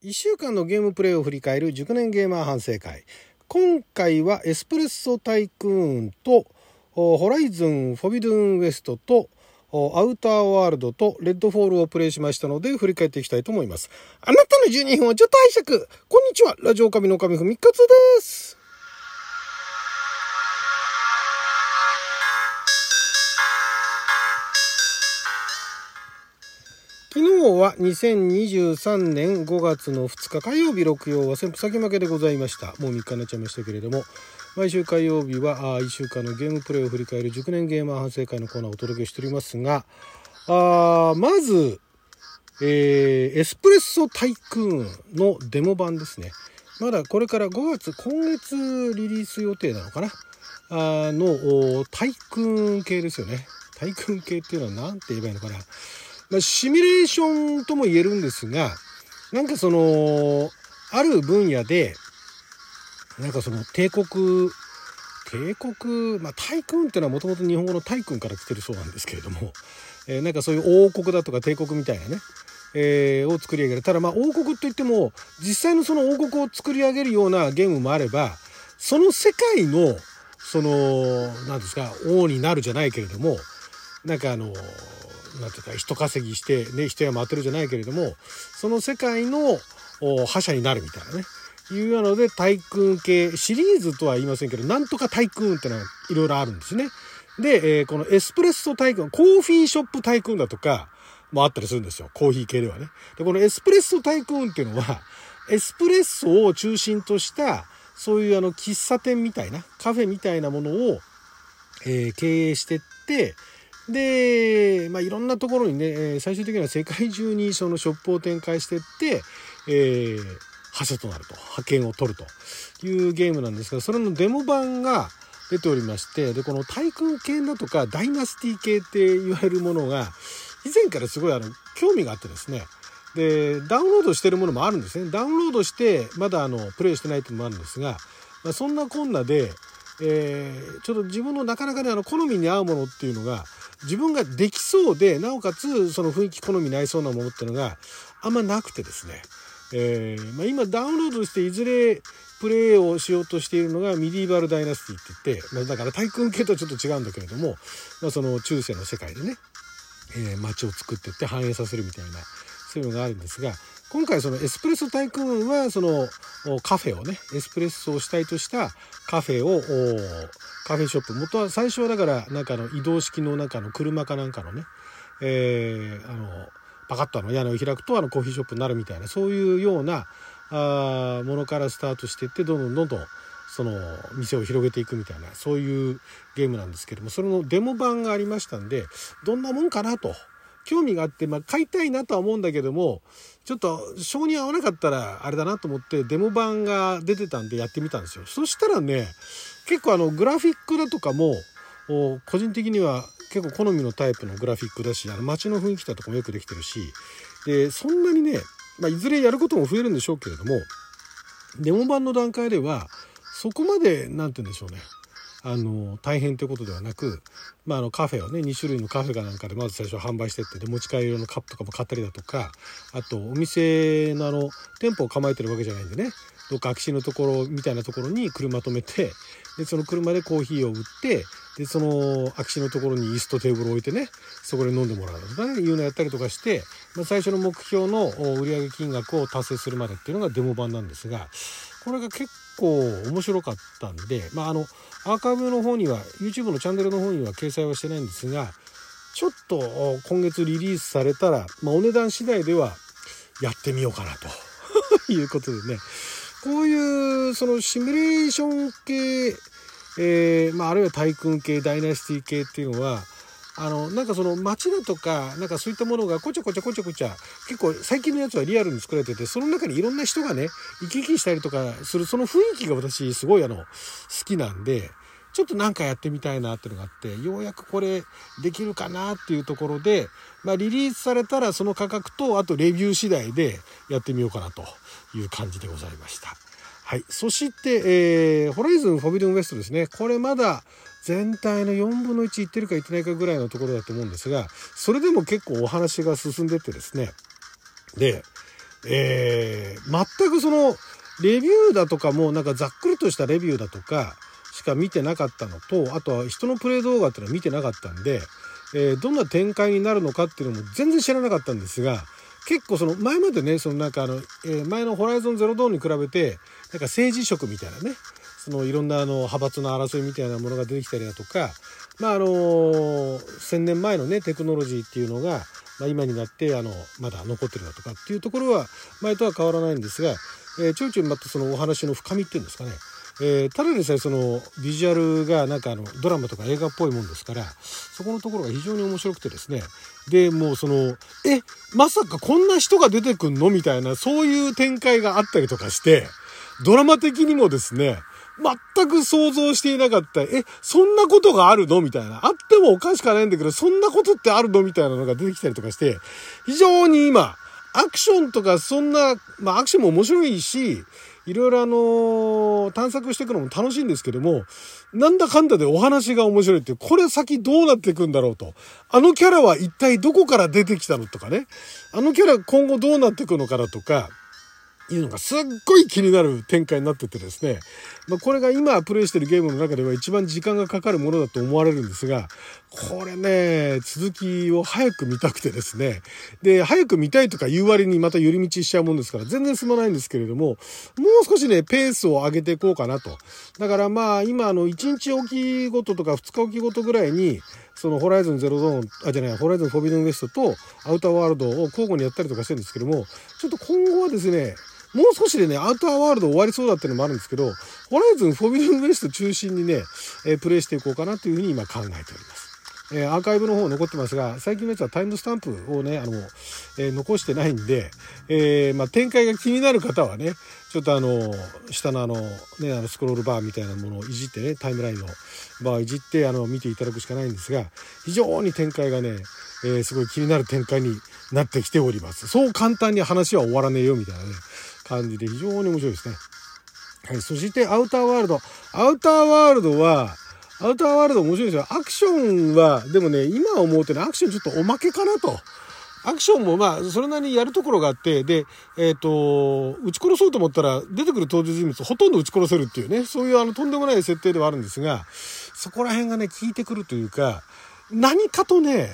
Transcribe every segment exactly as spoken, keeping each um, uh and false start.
いっしゅうかんのゲームプレイを振り返る熟年ゲーマー反省会。今回はエスプレッソタイクーンとホライズンフォビドゥンウエストとアウターワールドとレッドフォールをプレイしましたので振り返っていきたいと思います。あなたのじゅうにふんをちょっと拝借。こんにちは、ラジオ神の神ふみかつです。昨日はにせんにじゅうさんねんごがつのふつか火曜日、六曜は先先負けでございました。もうみっかになっちゃいましたけれども、毎週火曜日はいっしゅうかんのゲームプレイを振り返る熟年ゲーマー反省会のコーナーをお届けしておりますが、あまず、えー、エスプレッソタイクーンのデモ版ですね。まだこれからごがつ、今月リリース予定なのかなあのタイクーン系ですよね。タイクーン系っていうのは何て言えばいいのかな、まあ、シミュレーションとも言えるんですが、なんかそのある分野でなんかその帝国帝国まあタイクーンっていうのはもともと日本語のタイクーンから来てるそうなんですけれども、えー、なんかそういう王国だとか帝国みたいなね、えー、を作り上げる。ただまあ王国といっても実際のその王国を作り上げるようなゲームもあれば、その世界のそのなんですか王になるじゃないけれども、なんかあのなんていうか人稼ぎしてね、人山当てるじゃないけれども、その世界の覇者になるみたいなね、いうのでタイクーン系シリーズとは言いませんけど、なんとかタイクーンってのはいろいろあるんですね。で、えー、このエスプレッソタイクーン、コーヒーショップタイクーンだとかもあったりするんですよ、コーヒー系ではね。でこのエスプレッソタイクーンっていうのはエスプレッソを中心としたそういうあの喫茶店みたいなカフェみたいなものを、えー、経営してって、で、まあ、いろんなところにね、最終的には世界中にそのショップを展開していって、えー、覇者となると、覇権を取るというゲームなんですが、それのデモ版が出ておりまして、でこのタイクーン系だとかダイナスティ系って言われるものが以前からすごいあの興味があってですね、でダウンロードしてるものもあるんですね。ダウンロードしてまだあのプレイしてないっていうのもあるんですが、まあ、そんなこんなで、えー、ちょっと自分のなかなかねあの好みに合うものっていうのが自分ができそうで、なおかつその雰囲気好みに合いそうなものっていうのがあんまなくてですね、えーまあ、今ダウンロードしていずれプレイをしようとしているのがミディバルダイナスティって言って、まあ、だからタイクーン系とはちょっと違うんだけれども、まあ、その中世の世界でね、えー、街を作っていって繁栄させるみたいなそういうのがあるんですが、今回そのエスプレッソタイクーンはそのカフェをね、エスプレッソを主体としたカフェをカフェショップ、元は最初はだからなんかの移動式のなんかの車かなんかのね、えー、あのパカッとあの屋根を開くとあのコーヒーショップになるみたいな、そういうようなあものからスタートしていって、どんどんどんどんその店を広げていくみたいな、そういうゲームなんですけども、それのデモ版がありましたんで、どんなもんかなと興味があって、まあ、買いたいなとは思うんだけども、ちょっと性に合わなかったらあれだなと思ってデモ版が出てたんでやってみたんですよ。そしたらね、結構あのグラフィックだとかも個人的には結構好みのタイプのグラフィックだし、あの街の雰囲気だとかもよくできてるし、でそんなにね、まあ、いずれやることも増えるんでしょうけれども、デモ版の段階ではそこまでなんて言うんでしょうね、あの大変ということではなく、まあ、あのカフェをねに種類のカフェかなんかでまず最初販売してって、で持ち帰り用のカップとかも買ったりだとか、あとお店のあの店舗を構えてるわけじゃないんでね、どっか空き地のところみたいなところに車止めて、でその車でコーヒーを売って、でその空き地のところに椅子とテーブルを置いてね、そこで飲んでもらうとかね、いうのやったりとかして、まあ、最初の目標の売上金額を達成するまでっていうのがデモ版なんですが、これが結構面白かったんで、まあ、あのアーカイブの方には YouTube のチャンネルの方には掲載はしてないんですが、ちょっと今月リリースされたら、まあ、お値段次第ではやってみようかなということでね、こういうそのシミュレーション系、えーまあ、あるいはタイクーン系ダイナスティ系っていうのは、あのなんかその街だとかなんかそういったものがこちゃこちゃこちゃこちゃ、結構最近のやつはリアルに作られてて、その中にいろんな人がね行き来したりとかする、その雰囲気が私すごいあの好きなんで、ちょっとなんかやってみたいなっていうのがあって、ようやくこれできるかなっていうところで、まあ、リリースされたらその価格とあとレビュー次第でやってみようかなという感じでございました。はい、そして、えー、ホライズンフォビドゥンウエストですね。これまだ全体のよんぶんのいちいってるかいってないかぐらいのところだと思うんですが、それでも結構お話が進んでってですね、で、ええー、全くそのレビューだとかもなんかざっくりとしたレビューだとかしか見てなかったのと、あとは人のプレイ動画っていうのは見てなかったんで、えー、どんな展開になるのかっていうのも全然知らなかったんですが、結構その前までね、そのなんかあの、えー、前のホライゾンゼロドーンに比べてなんか政治色みたいなね、そのいろんなあの派閥の争いみたいなものが出てきたりだとか、まああのー、せんねんまえのねテクノロジーっていうのが、まあ、今になってあのまだ残ってるだとかっていうところは前とは変わらないんですが、えー、ちょいちょいまたそのお話の深みっていうんですかね、えー、ただでさえそのビジュアルがなんかあのドラマとか映画っぽいもんですから、そこのところが非常に面白くてですね、でもうそのえまさかこんな人が出てくんのみたいな、そういう展開があったりとかして、ドラマ的にもですね全く想像していなかった、えそんなことがあるのみたいな、あってもおかしくはないんだけど、そんなことってあるのみたいなのが出てきたりとかして、非常に今アクションとかそんな、まあアクションも面白いし、いろいろあのー、探索していくのも楽しいんですけども、なんだかんだでお話が面白いっていう、これ先どうなっていくんだろうと、あのキャラは一体どこから出てきたのとかね、あのキャラ今後どうなっていくのかなとかいうのがすっごい気になる展開になっててですね、まあ、これが今プレイしてるゲームの中では一番時間がかかるものだと思われるんですが、これね続きを早く見たくてですね、で早く見たいとか言う割にまた寄り道しちゃうもんですから全然進まないんですけれども、もう少しねペースを上げていこうかなと。だからまあ今あのいちにちおきごととかふつかおきごとぐらいにそのホライゾンゼロドーン、あ、じゃない、ホライゾンフォビデンウエストとアウターワールドを交互にやったりとかしてるんですけども、ちょっと今後はですね、もう少しでね、アウターワールド終わりそうだっていうのもあるんですけど、ホライズンフォービドンウエスト中心にね、えー、プレイしていこうかなというふうに今考えております。えー、アーカイブの方残ってますが、最近のやつはタイムスタンプをね、あの、えー、残してないんで、えー、まあ、展開が気になる方はね、ちょっとあの、下のあの、ね、あのスクロールバーみたいなものをいじってね、タイムラインのバーをいじって、あの、見ていただくしかないんですが、非常に展開がね、えー、すごい気になる展開になってきております。そう簡単に話は終わらねえよ、みたいなね。感じで非常に面白いですね。はい、そしてアウターワールド、アウターワールドはアウターワールド面白いですよ。アクションはでもね、今思うとね、アクションちょっとおまけかなと。アクションもまあそれなりにやるところがあって、でえっと撃ち殺そうと思ったら出てくる登場人物ほとんど撃ち殺せるっていうね、そういうあのとんでもない設定ではあるんですが、そこら辺がね効いてくるというか、何かとね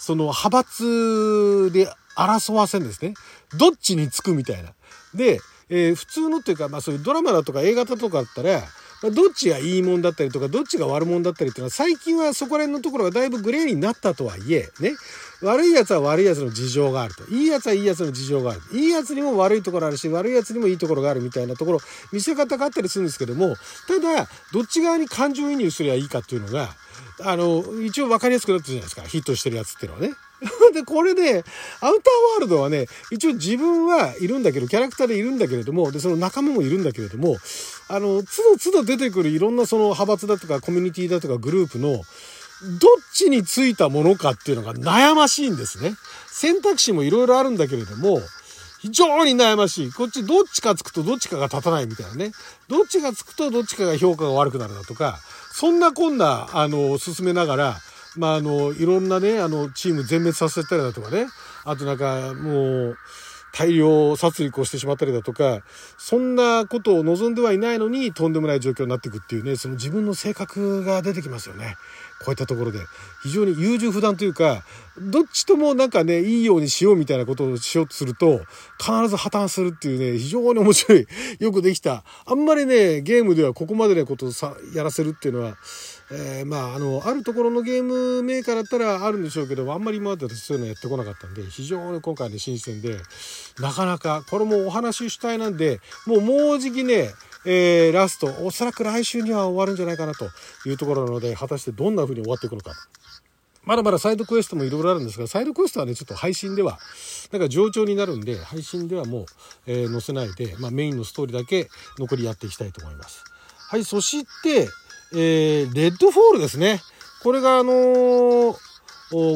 その派閥で争わせんですね。どっちにつくみたいな。で、えー、普通のっていうか、まあそういうドラマだとか映画だとかだったら、まあ、どっちがいいもんだったりとか、どっちが悪もんだったりっていうのは、最近はそこら辺のところがだいぶグレーになったとはいえ、ね、悪いやつは悪いやつの事情があると。いいやつはいいやつの事情がある。いいやつにも悪いところあるし、悪いやつにもいいところがあるみたいなところ、見せ方があったりするんですけども、ただ、どっち側に感情移入すればいいかっていうのが、あの、一応分かりやすくなってるじゃないですか。ヒットしてるやつっていうのはね。で、これで、ね、アウターワールドはね、一応自分はいるんだけど、キャラクターでいるんだけれども、で、その仲間もいるんだけれども、あの、つどつど出てくるいろんなその派閥だとかコミュニティだとかグループの、どっちについたものかっていうのが悩ましいんですね。選択肢もいろいろあるんだけれども、非常に悩ましい。こっちどっちかつくとどっちかが立たないみたいなね。どっちがつくとどっちかが評価が悪くなるだとか、そんなこんな、あの、進めながら、まあ、あの、いろんなね、あの、チーム全滅させたりだとかね。あとなんか、もう、大量殺戮をしてしまったりだとか、そんなことを望んではいないのに、とんでもない状況になっていくっていうね、その自分の性格が出てきますよね。こういったところで非常に優柔不断というか、どっちともなんかねいいようにしようみたいなことをしようとすると必ず破綻するっていうね、非常に面白いよくできた、あんまりねゲームではここまでのことをさやらせるっていうのは、えー、まああのあるところのゲームメーカーだったらあるんでしょうけど、あんまり今までそういうのやってこなかったんで、非常に今回ね新鮮で、なかなかこれもお話し主体なんで、もうもうじきねえー、ラストおそらく来週には終わるんじゃないかなというところなので、果たしてどんな風に終わっていくのか。まだまだサイドクエストもいろいろあるんですが、サイドクエストはねちょっと配信ではなんか冗長になるんで、配信ではもう、えー、載せないで、まあ、メインのストーリーだけ残りやっていきたいと思います。はい、そして、えー、レッドフォールですね。これがあのー、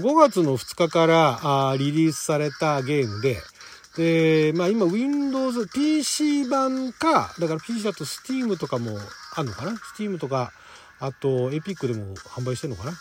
ごがつのふつかからあリリースされたゲームで、でまあ、今 Windows ピーシー 版か、だから ピーシー だと Steam とかもあるのかな、 Steam とか、あと Epic でも販売してるのかな。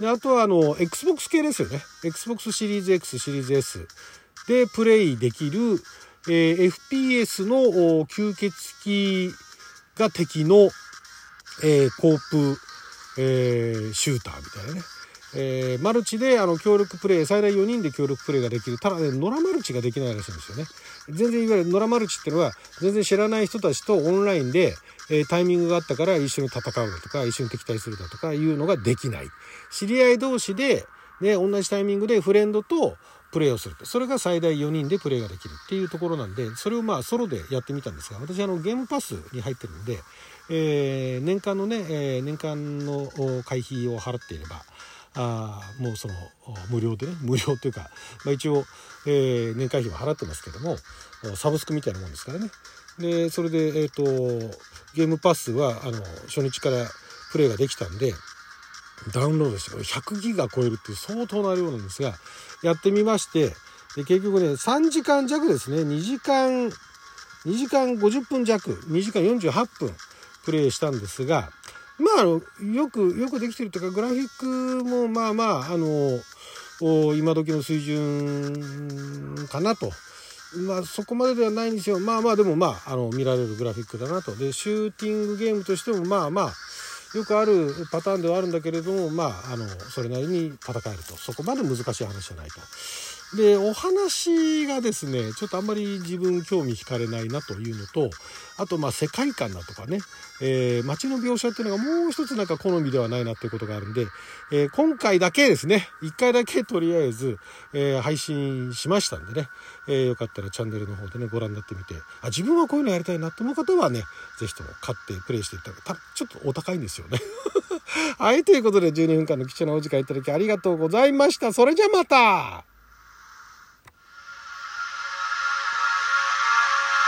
であとはあの Xbox 系ですよね。 Xbox シリーズ X シリーズ S でプレイできる、えー、エフピーエス の吸血鬼が敵の、えー、コープ、えー、シューターみたいなね、えー、マルチであの協力プレイ、最大よにんで協力プレイができる。ただね、野良マルチができないらしいんですよね。全然いわゆる野良マルチっていうのは全然知らない人たちとオンラインで、えー、タイミングがあったから一緒に戦うだとか一緒に敵対するだとかいうのができない。知り合い同士で、ね、同じタイミングでフレンドとプレイをする。それが最大よにんでプレイができるっていうところなんで、それをまあソロでやってみたんですが、私あのゲームパスに入ってるんで、えー、年間のね、えー、年間の会費を払っていればあもうその無料でね、無料というか、まあ、一応、えー、年会費は払ってますけども、サブスクみたいなもんですからね。でそれで、えー、とゲームパスはあの初日からプレイができたんでダウンロードしてひゃくギガ超えるっていう相当な量なんですが、やってみまして、で結局ねさんじかんじゃくですね、にじかんごじゅっぷんじゃく、にじかんよんじゅうはっぷんプレイしたんですが、まあよくよくできてるというか、グラフィックもまあまああの今時の水準かなと、まあそこまでではないんですよ。まあまあでもまああの見られるグラフィックだなと。でシューティングゲームとしてもまあまあよくあるパターンではあるんだけれども、まああのそれなりに戦えると、そこまで難しい話じゃないと。でお話がですね、ちょっとあんまり自分興味惹かれないなというのと、あとまあ世界観だとかね、えー、街の描写っていうのがもう一つなんか好みではないなということがあるんで、えー、今回だけですね、いっかいだけとりあえず、えー、配信しましたんでね、えー、よかったらチャンネルの方でねご覧になってみて、あ自分はこういうのやりたいなと思う方はね、ぜひとも買ってプレイしていただく。たちょっとお高いんですよねはい、ということでじゅうにふんかんの貴重なお時間いただきありがとうございました。それじゃまた。